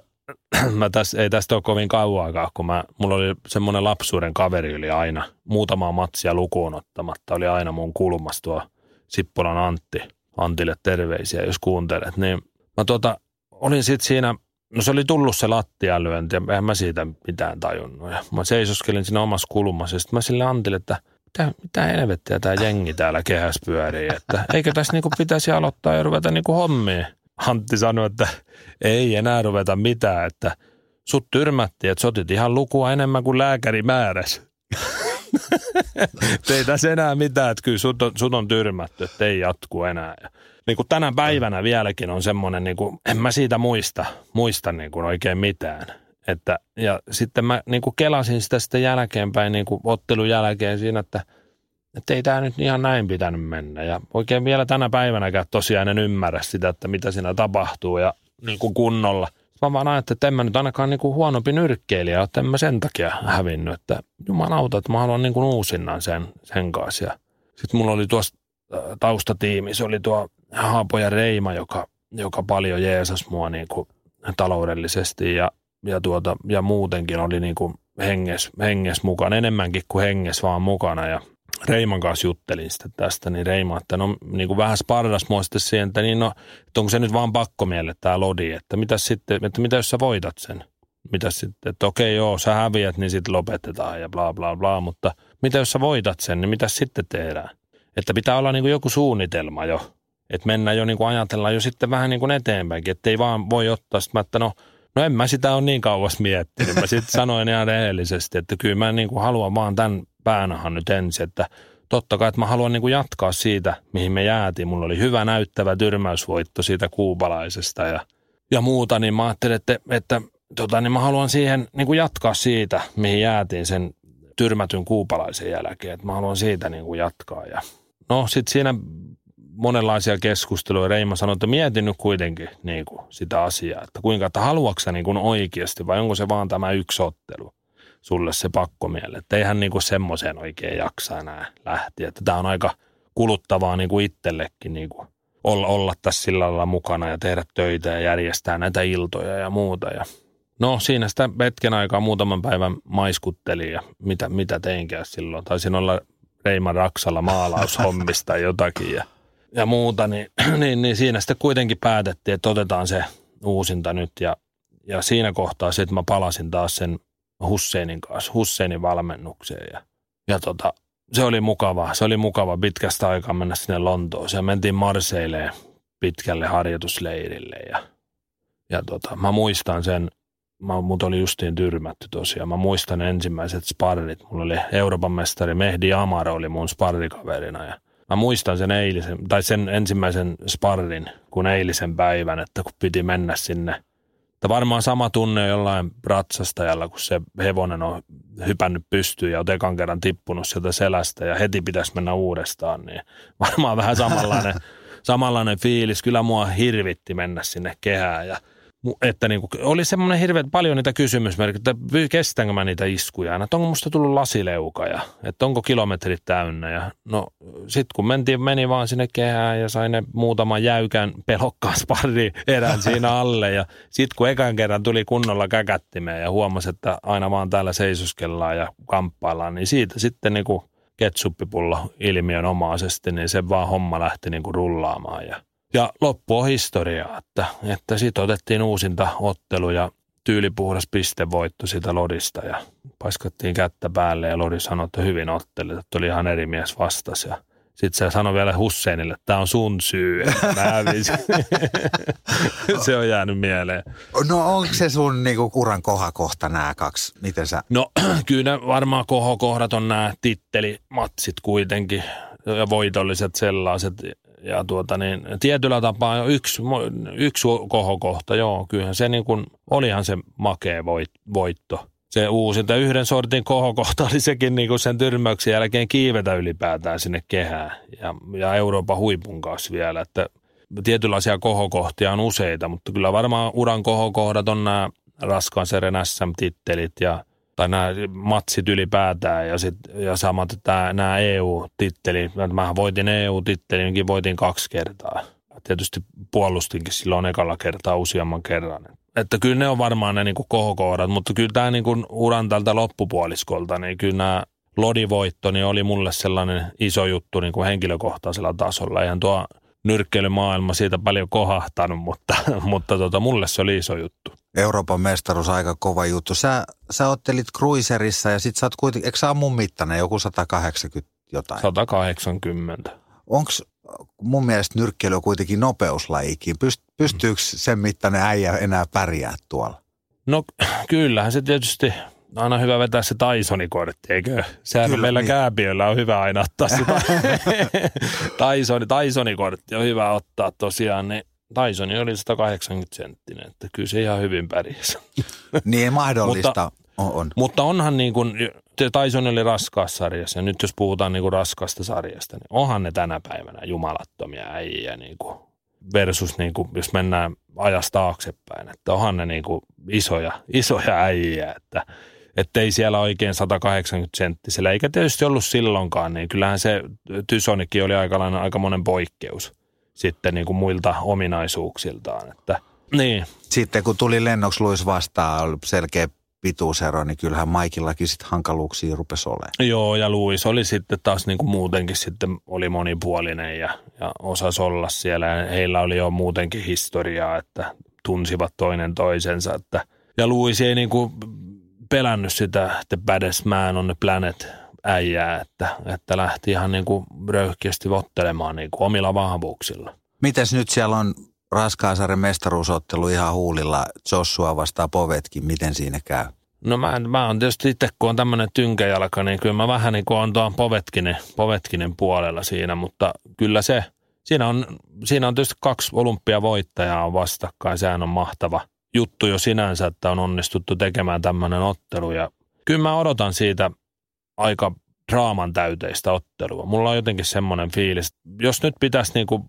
mä täs, ei tästä ole kovin kauaakaan, kun mä, mulla oli semmoinen lapsuuden kaveri, oli aina muutamaa matsia lukuun ottamatta, oli aina mun kulmassa tuo Sippolan Antti, Antille terveisiä, jos kuuntelet, niin mä tuota, olin sitten siinä, no se oli tullut se lattialyönti, ja eihän mä siitä mitään tajunnut, ja mä seisoskelin siinä omassa kulmassa, ja sitten mä sille Antille, että mitä, mitä helvettiä tämä jengi täällä kehässä pyörii, että eikö tässä niinku pitäisi aloittaa ja ruveta niinku hommiin. Antti sanoi, että ei enää ruveta mitään, että sut tyrmättiin, että sotit ihan lukua enemmän kuin lääkäri määräsi. Ei tässä enää mitään, että kyllä sut on, sut on tyrmätty, että ei jatku enää. Ja niin kuin tänä päivänä vieläkin on semmoinen, niin kuin, en mä siitä muista, muista niin kuin oikein mitään. Että, ja sitten mä niin kuin kelasin sitä sitten jälkeenpäin, niin kuin ottelun jälkeen siinä, että, että ei tämä nyt ihan näin pitänyt mennä. Ja oikein vielä tänä päivänäkään tosiaan en ymmärrä sitä, että mitä siinä tapahtuu ja niin kuin kunnolla. Mä vaan ajattelin, että en mä nyt ainakaan niin kuin huonompi nyrkkeilijä, että en mä sen takia hävinnyt. Että jumalauta, että mä haluan niin kuin uusinnan sen, sen kanssa. Ja sitten mulla oli tuossa taustatiimissä, oli tuo Haapoja Reima, joka, joka paljon jeesasi mua niin kuin taloudellisesti ja Ja, tuota, ja muutenkin oli niin kuin henges, henges mukana, enemmänkin kuin henges vaan mukana. Ja Reiman kanssa juttelin sitten tästä, niin Reima, että no niin kuin vähän sparras mua sitten siihen, että niin no, että onko se nyt vaan pakko mielellä tämä Lodi, että mitä sitten, että mitä jos sä voitat sen? Mitä sitten, että okei joo, sä häviät, niin sitten lopetetaan ja bla bla bla, mutta mitä jos sä voitat sen, niin mitä sitten tehdään? Että pitää olla niin kuin joku suunnitelma jo, että mennään jo niin kuin ajatellaan jo sitten vähän niin kuin eteenpäinkin, että ei vaan voi ottaa sitten, että no, No en mä sitä ole niin kauas miettinyt. Mä sitten sanoin ihan rehellisesti, että kyllä mä niin kuin haluan vaan tämän päänahan nyt ensin. Että totta kai, että mä haluan niin kuin jatkaa siitä, mihin me jäätiin. Mulla oli hyvä näyttävä tyrmäysvoitto siitä kuubalaisesta ja, ja muuta. Niin mä ajattelin, että, että tota, niin mä haluan siihen niin kuin jatkaa siitä, mihin jäätiin sen tyrmätyn kuubalaisen jälkeen. Että mä haluan siitä niin kuin jatkaa. Ja no sitten siinä monenlaisia keskusteluja. Reima sanoi, että mietin nyt kuitenkin niin kuin sitä asiaa, että kuinka, että haluatko sä niin kuin oikeasti vai onko se vaan tämä yksi ottelu sulle se pakkomielle. Että eihän niin kuin semmoiseen oikein jaksa enää lähteä. Että tämä on aika kuluttavaa niin kuin itsellekin niin kuin olla, olla tässä sillä lailla mukana ja tehdä töitä ja järjestää näitä iltoja ja muuta. Ja no siinä sitä hetken aikaa muutaman päivän maiskuttelin ja mitä, mitä teinkään silloin. Taisin olla Reiman raksalla maalaushommista jotakin ja ja muuta, niin, niin, niin siinä sitten kuitenkin päätettiin, että otetaan se uusinta nyt. Ja, ja siinä kohtaa sitten mä palasin taas sen Husseinin kanssa, Husseinin valmennukseen. Ja, ja tota, se oli mukavaa. Se oli mukava pitkästä aikaa mennä sinne Lontooseen. Mentiin Marseileen pitkälle harjoitusleirille. Ja, ja tota, mä muistan sen, mä, mut oli justiin tyrmätty tosiaan. Mä muistan ensimmäiset sparrit. Mulla oli Euroopan mestari Mehdi Amar oli mun sparrikaverina ja mä muistan sen eilisen, tai sen ensimmäisen sparrin kuin eilisen päivän, että kun piti mennä sinne. Että varmaan sama tunne jollain ratsastajalla, kun se hevonen on hypännyt pystyyn ja on ekan kerran tippunut sieltä selästä ja heti pitäisi mennä uudestaan. Niin varmaan vähän samanlainen, samanlainen fiilis. Kyllä mua hirvitti mennä sinne kehään. Ja, että niin kuin, oli semmoinen hirveän paljon niitä kysymysmerkkejä, että kestänkö mä niitä iskuja, että onko musta tullut lasileuka ja että onko kilometrit täynnä. Ja no sit kun mentiin, meni vaan sinne kehään ja sain ne muutaman jäykän pelokkaan sparri erän siinä alle ja sit kun ekan kerran tuli kunnolla käkättimeen ja huomasi, että aina vaan täällä seisoskellaan ja kamppaillaan, niin siitä sitten niin kuin ketsuppipullo ilmiön omaisesti, niin se vaan homma lähti niin kuin rullaamaan ja Ja loppu on historiaa, että, että siitä otettiin uusinta ottelu ja tyylipuhdas pistevoitto siitä Lodista ja paiskattiin kättä päälle ja Lodi sanoi, että hyvin ottelit, että oli ihan eri mies vastas ja Sitten se sanoi vielä Husseinille, tämä on sun syy. Se on jäänyt mieleen. No onko se sun niinku kuran kohakohta nämä kaksi? Miten sä? No kyllä varmaan kohokohdat on nämä tittelimatsit kuitenkin ja voitolliset sellaiset. Ja tuota niin, tietyllä tapaa yksi, yksi kohokohta, joo, kyllähän se niin kuin, olihan se makea voit, voitto. Se uusinta yhden sortin kohokohta oli sekin niin kuin sen tyrmäyksen jälkeen kiivetä ylipäätään sinne kehään ja, ja Euroopan huipun kanssa vielä. Että tietynlaisia kohokohtia on useita, mutta kyllä varmaan uran kohokohdat on nämä raskaan seren S M-tittelit ja tai nämä matsit ylipäätään ja, sit, ja samat tämä, nämä E U-titteli. Mähän voitin E U-tittelinkin, voitin kaksi kertaa. Tietysti puolustinkin silloin ekalla kertaa useamman kerran. Että kyllä ne on varmaan ne niin kuin kohokohdat, mutta kyllä tämä niin kuin uran tältä loppupuoliskolta, niin kyllä nämä Lodi-voitto niin oli mulle sellainen iso juttu niin kuin henkilökohtaisella tasolla. Eihän tuo nyrkkeilymaailma siitä paljon kohahtanut, mutta, mutta tota, mulle se oli iso juttu. Euroopan mestaruus aika kova juttu. Sä, sä ottelit cruiserissa ja sit sä oot kuitenkin, eikö sä ole mun mittainen joku sata kahdeksankymmentä jotain? sata kahdeksankymmentä. Onks mun mielestä nyrkkeily on kuitenkin nopeuslajikin? Pyst, pystyykö sen mittainen äijä enää pärjää tuolla? No kyllähän se tietysti, aina hyvä vetää se Tysoni-kortti, eikö? Sehän kyllä, meillä niin. Kääpiöllä on hyvä aina ottaa se Tysoni, Tysoni-kortti on hyvä ottaa tosiaan, niin Tysoni oli sata kahdeksankymmentä senttinen, että kyllä se ihan hyvin pärjäsi. Niin mahdollista mutta, on, on. Mutta onhan niin kuin, Tysoni oli raskaassa sarjassa ja nyt jos puhutaan niin kuin raskasta sarjasta, niin onhan ne tänä päivänä jumalattomia äijä niin kuin versus niin kuin, jos mennään ajasta taaksepäin, että onhan ne niin kuin isoja, isoja äijä, että Että ei siellä oikein sata kahdeksankymmentä senttisellä, eikä tietysti ollut silloinkaan, niin kyllähän se Tysonikin oli aikalainen aika monen poikkeus sitten niin kuin muilta ominaisuuksiltaan. Että, niin. Sitten kun tuli lennoksi Luis vastaan selkeä pituusero, niin kyllähän Maikillakin sitten hankaluuksia rupesi olemaan. Joo, ja Luis oli sitten taas niin kuin muutenkin sitten oli monipuolinen ja, ja osasi olla siellä. Ja heillä oli jo muutenkin historiaa, että tunsivat toinen toisensa. Että, ja Luis ei niin kuin pelännyt sitä The Baddest Man on the Planet äijää, että, että lähti ihan niin kuin röyhkeästi ottelemaan niin kuin omilla vahvuuksilla. Mites nyt siellä on raskaasarjan mestaruusottelu ihan huulilla, Joshua vastaa Povetkin, miten siinä käy? No mä, mä on tietysti itse, kun on tämmöinen tynkäjalka, niin kyllä mä vähän niin kuin on tuon Povetkinen, Povetkinen puolella siinä, mutta kyllä se, siinä on, siinä on tietysti kaksi olympiavoittajaa vastakkain, sehän on mahtava juttu jo sinänsä, että on onnistuttu tekemään tämmöinen ottelu ja kyllä mä odotan siitä aika draaman täyteistä ottelua. Mulla on jotenkin semmoinen fiilis, jos nyt pitäisi niinku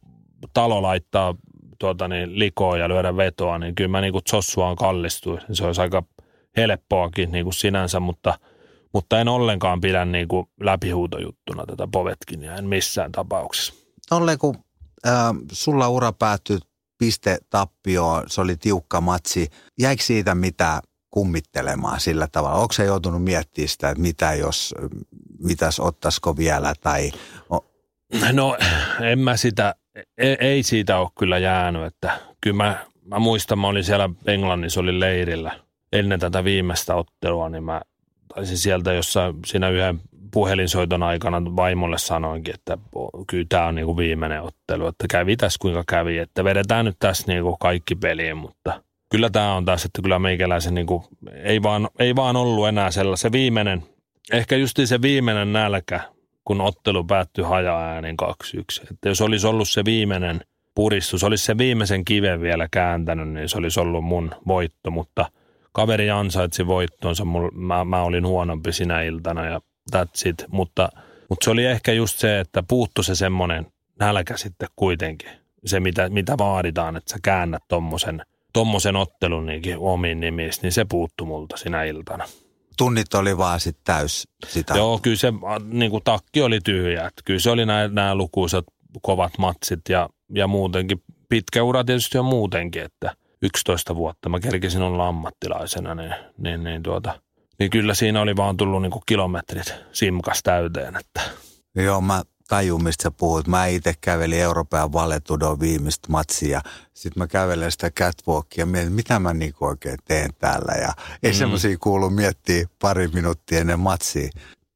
talo laittaa tuota niin, likoon ja lyödä vetoa, niin kyllä mä niinku Joshuaan kallistuin. Se olisi aika helppoakin niinku sinänsä, mutta, mutta en ollenkaan pidä niinku läpihuutojuttuna tätä Povetkinia, en missään tapauksessa. Olleen kun äh, sulla ura päättyy piste tappioon, se oli tiukka matsi. Jäikö siitä mitä kummittelemaan sillä tavalla? Onko se joutunut miettimään sitä, että mitä jos, mitäs ottaisiko vielä? Tai no en mä sitä, ei, ei siitä ole kyllä jäänyt. Että kyllä mä, mä muistan, mä olin siellä Englannissa, olin leirillä ennen tätä viimeistä ottelua, niin mä taisin sieltä jossain siinä yhden puhelinsoiton aikana vaimolle sanoinkin, että kyllä tämä on niinku viimeinen ottelu, että kävi tässä kuinka kävi, että vedetään nyt tässä niinku kaikki peliin, mutta kyllä tämä on tässä, että kyllä meikäläisen niinku, ei, vaan, ei vaan ollut enää sellainen viimeinen, ehkä justiin se viimeinen nälkä, kun ottelu päättyi haja-äänin kaksi yksi, että jos olisi ollut se viimeinen puristus, olisi se viimeisen kiven vielä kääntänyt, niin se olisi ollut mun voitto, mutta kaveri ansaitsi voittonsa, mä, mä olin huonompi sinä iltana ja that's it. Mutta, mutta se oli ehkä just se, että puuttu se semmoinen nälkä sitten kuitenkin. Se, mitä, mitä vaaditaan, että sä käännät tommosen, tommosen ottelun niinkin omiin nimissä, niin se puuttu multa sinä iltana. Tunnit oli vaan sit täys sitä. Joo, kyllä se niin kuin takki oli tyhjä. Että kyllä se oli nämä, nämä lukuisat kovat matsit ja, ja muutenkin. Pitkä ura tietysti on muutenkin, että yksitoista vuotta mä kerkisin olla ammattilaisena, niin, niin, niin tuota... Niin kyllä siinä oli vaan tullut niinku kilometrit simkas täyteen. Että. Joo, mä tajun, mistä sä puhut. Mä itse kävelin Euroopan valetudon viimeistä matsia. Sitten mä kävelen sitä catwalkia ja mietin, mitä mä niinku oikein teen täällä. Ja ei mm. semmoisia kuulu miettiä pari minuuttia ennen matsia.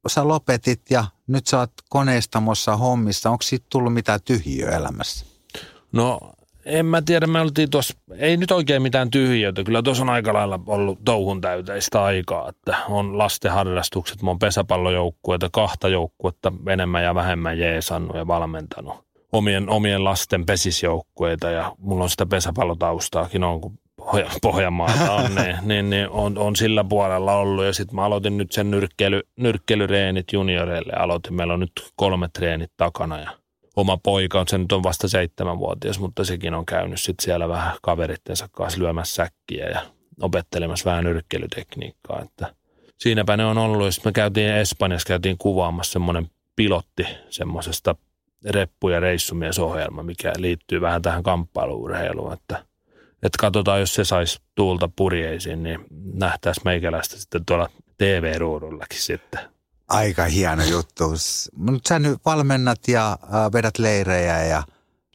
Sä lopetit ja nyt sä oot koneistamossa hommissa. Onko siitä tullut mitään tyhjiöä elämässä? No en mä tiedä, me oltiin tuossa, ei nyt oikein mitään tyhjiötä. Kyllä tuossa on aika lailla ollut touhun täyteistä aikaa, että on lastenharrastukset. Mä oon pesäpallojoukkueita, kahta joukkuetta enemmän ja vähemmän jeesannut ja valmentanut. Omien, omien lasten pesisjoukkueita ja mulla on sitä pesäpallotaustaakin on, kun Pohjanmaalta on, niin, niin, niin on, on sillä puolella ollut. Ja sitten mä aloitin nyt sen nyrkkeily, nyrkkeilyreenit junioreille. Aloitin, meillä on nyt kolme treenit takana ja oma poika on, se nyt on vasta seitsemänvuotias, mutta sekin on käynyt sitten siellä vähän kaverittensa kanssa lyömässä säkkiä ja opettelemassa vähän nyrkkeilytekniikkaa. Että siinäpä ne on ollut. Ja sitten me käytiin Espanjassa, käytiin kuvaamassa semmoinen pilotti semmoisesta reppu- ja reissumiesohjelma, mikä liittyy vähän tähän kamppailuurheiluun, että että katsotaan, jos se saisi tuulta purjeisiin, niin nähtäisiin meikäläistä sitten tuolla T V-ruudullakin sitten. Aika hieno juttu. Mutta sä nyt valmennat ja vedät leirejä ja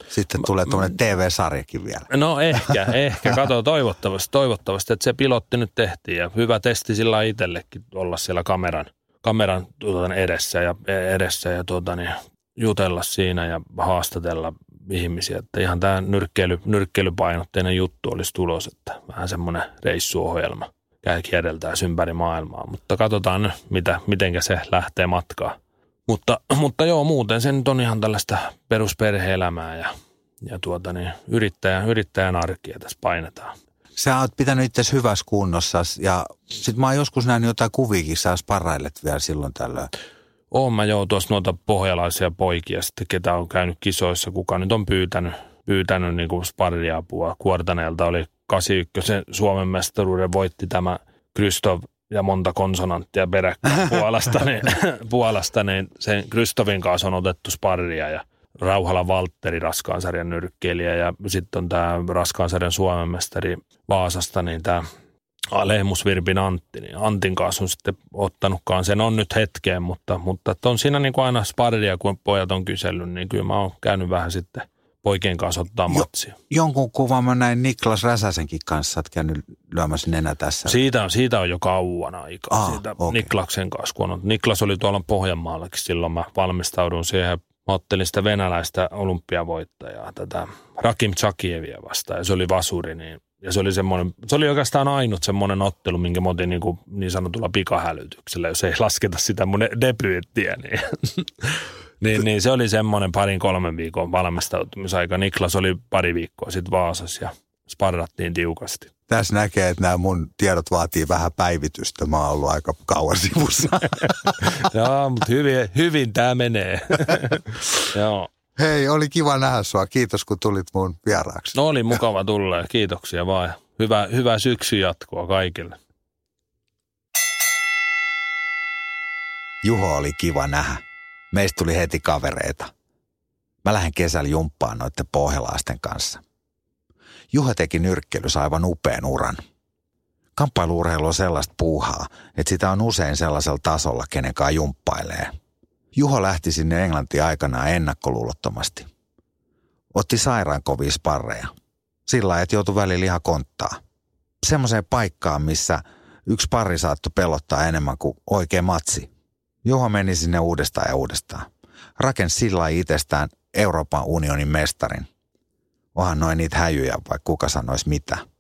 sitten tulee tuommoinen T V-sarjakin vielä. No ehkä, ehkä. Katso toivottavasti, toivottavasti, että se pilotti nyt tehtiin ja hyvä testi sillä itsellekin olla siellä kameran, kameran tuota, edessä ja, edessä ja tuota, niin, jutella siinä ja haastatella ihmisiä, että ihan tämä nyrkkeily, nyrkkeilypainotteinen juttu olisi tulos, että vähän semmoinen reissuohjelma kierreltäisi ympäri maailmaa, mutta katsotaan mitä, mitenkä se lähtee matkaan. Mutta, mutta joo, muuten se nyt on ihan tällaista perusperhe-elämää ja, ja tuota niin, yrittäjä, yrittäjän arkia tässä painetaan. Sä oot pitänyt itseäsi hyvässä kunnossa ja sit mä oon joskus nähnyt jotain kuviikin, sä sparrailet vielä silloin tällöin. Oon mä joo tuossa noita pohjalaisia poikia sitten, ketä on käynyt kisoissa, kuka nyt on pyytänyt, pyytänyt niin kuin sparriapua. Kuortaneelta oli kahdeksankymmentäyksi Suomen mestaruuden, voitti tämä Kristov ja monta konsonanttia peräkkäin Puolasta, niin, Puolasta, niin sen Kristovin kanssa on otettu sparria ja Rauhala-Valtteri raskaansarjan nyrkkeilijä ja sitten on tämä raskaansarjan Suomen mestari Vaasasta, niin tämä Lehmusvirpin Antti, niin Antin kanssa on sitten ottanutkaan, sen on nyt hetkeen, mutta, mutta on siinä niin kuin aina sparria, kun pojat on kysellyt, niin kyllä mä oon käynyt vähän sitten poikien kanssa ottaa matsia. Jo, jonkun kuvan mä näin Niklas Räsäsenkin kanssa, että käynyt lyömässä nenä tässä. Siitä, siitä on jo kauan aikaa, Aa, siitä okay. Niklaksen kanssa, kun on. Niklas oli tuolla Pohjanmaallakin silloin, mä valmistaudun siihen. Mä ottelin sitä venäläistä olympiavoittajaa, tätä Rakim Tsakievia vastaan, ja se oli vasuri, niin ja se oli semmoinen, se oli oikeastaan ainut semmoinen ottelu, minkä mä otin niin, kuin niin sanotulla pikahälytyksellä, jos ei lasketa sitä mun debyyttiä. Niin, niin, niin se oli semmoinen parin kolmen viikon valmistautumisaika. Niklas oli pari viikkoa sitten Vaasassa ja sparrattiin tiukasti. Tässä näkee, että nämä mun tiedot vaatii vähän päivitystä. Mä oon ollut aika kauan sivussa. Joo, mutta hyvin, hyvin tämä menee. Joo. Hei, oli kiva nähdä sua. Kiitos, kun tulit mun vieraaksi. No oli mukava tulla ja kiitoksia vaan. Hyvää, hyvää syksyn jatkoa kaikille. Juho oli kiva nähdä. Meistä tuli heti kavereita. Mä lähden kesällä jumppaan noitten pohjalaisten kanssa. Juho teki nyrkkeilyssä aivan upean uran. Kamppailuurheilu on sellaista puuhaa, että sitä on usein sellaisella tasolla, kenenkaan jumppailee. Juho lähti sinne Englantiin aikanaan ennakkoluulottomasti. Otti sairaan kovia sparreja. Sillä lailla, että joutui välillä ihan konttaa. Semmoiseen paikkaan, missä yksi pari saattoi pelottaa enemmän kuin oikea matsi. Juho meni sinne uudestaan ja uudestaan. Rakensi sillä lailla itsestään Euroopan unionin mestarin. Onhan noin niitä häijyjä, vaikka kuka sanoisi mitä.